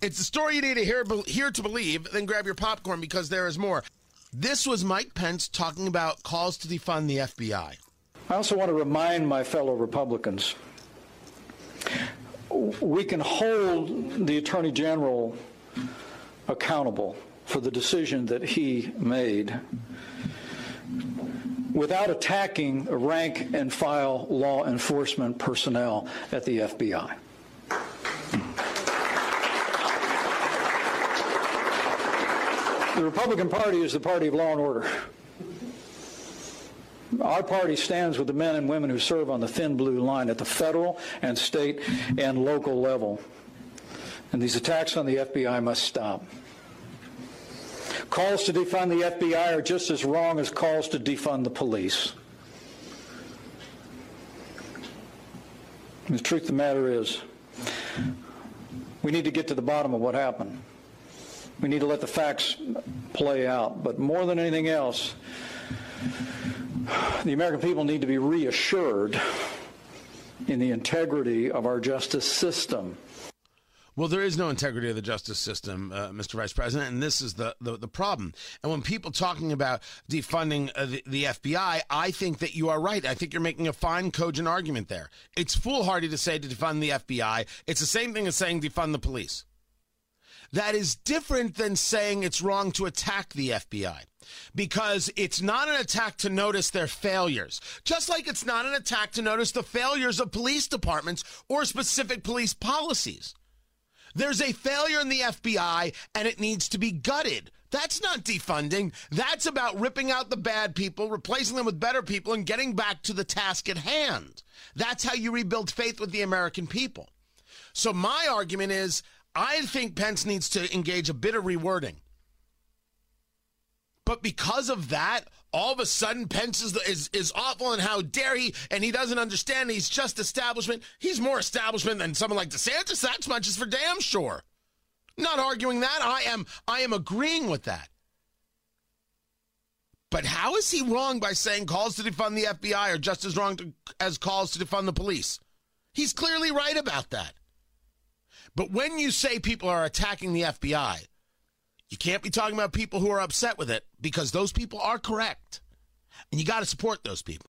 It's the story you need to hear to believe, then grab your popcorn because there is more. This was Mike Pence talking about calls to defund the FBI. I also want to remind my fellow Republicans, we can hold the Attorney General accountable for the decision that he made without attacking rank and file law enforcement personnel at the FBI. The Republican Party is the party of law and order. Our party stands with the men and women who serve on the thin blue line at the federal and state and local level. And these attacks on the FBI must stop. Calls to defund the FBI are just as wrong as calls to defund the police. And the truth of the matter is, we need to get to the bottom of what happened. We need to let the facts play out. But more than anything else, the American people need to be reassured in the integrity of our justice system. Well, there is no integrity of the justice system, Mr. Vice President, and this is the problem. And when people talking about defunding the FBI, I think that you are right. I think you're making a fine, cogent argument there. It's foolhardy to say to defund the FBI. It's the same thing as saying defund the police. That is different than saying it's wrong to attack the FBI, because it's not an attack to notice their failures, just like it's not an attack to notice the failures of police departments or specific police policies. There's a failure in the FBI, and it needs to be gutted. That's not defunding. That's about ripping out the bad people, replacing them with better people, and getting back to the task at hand. That's how you rebuild faith with the American people. So my argument is, I think Pence needs to engage a bit of rewording. But because of that, all of a sudden Pence is awful, and how dare he, and he doesn't understand, he's just establishment. He's more establishment than someone like DeSantis. That much is for damn sure. Not arguing that. I am agreeing with that. But how is he wrong by saying calls to defund the FBI are just as wrong as calls to defund the police? He's clearly right about that. But when you say people are attacking the FBI, you can't be talking about people who are upset with it, because those people are correct. And you got to support those people.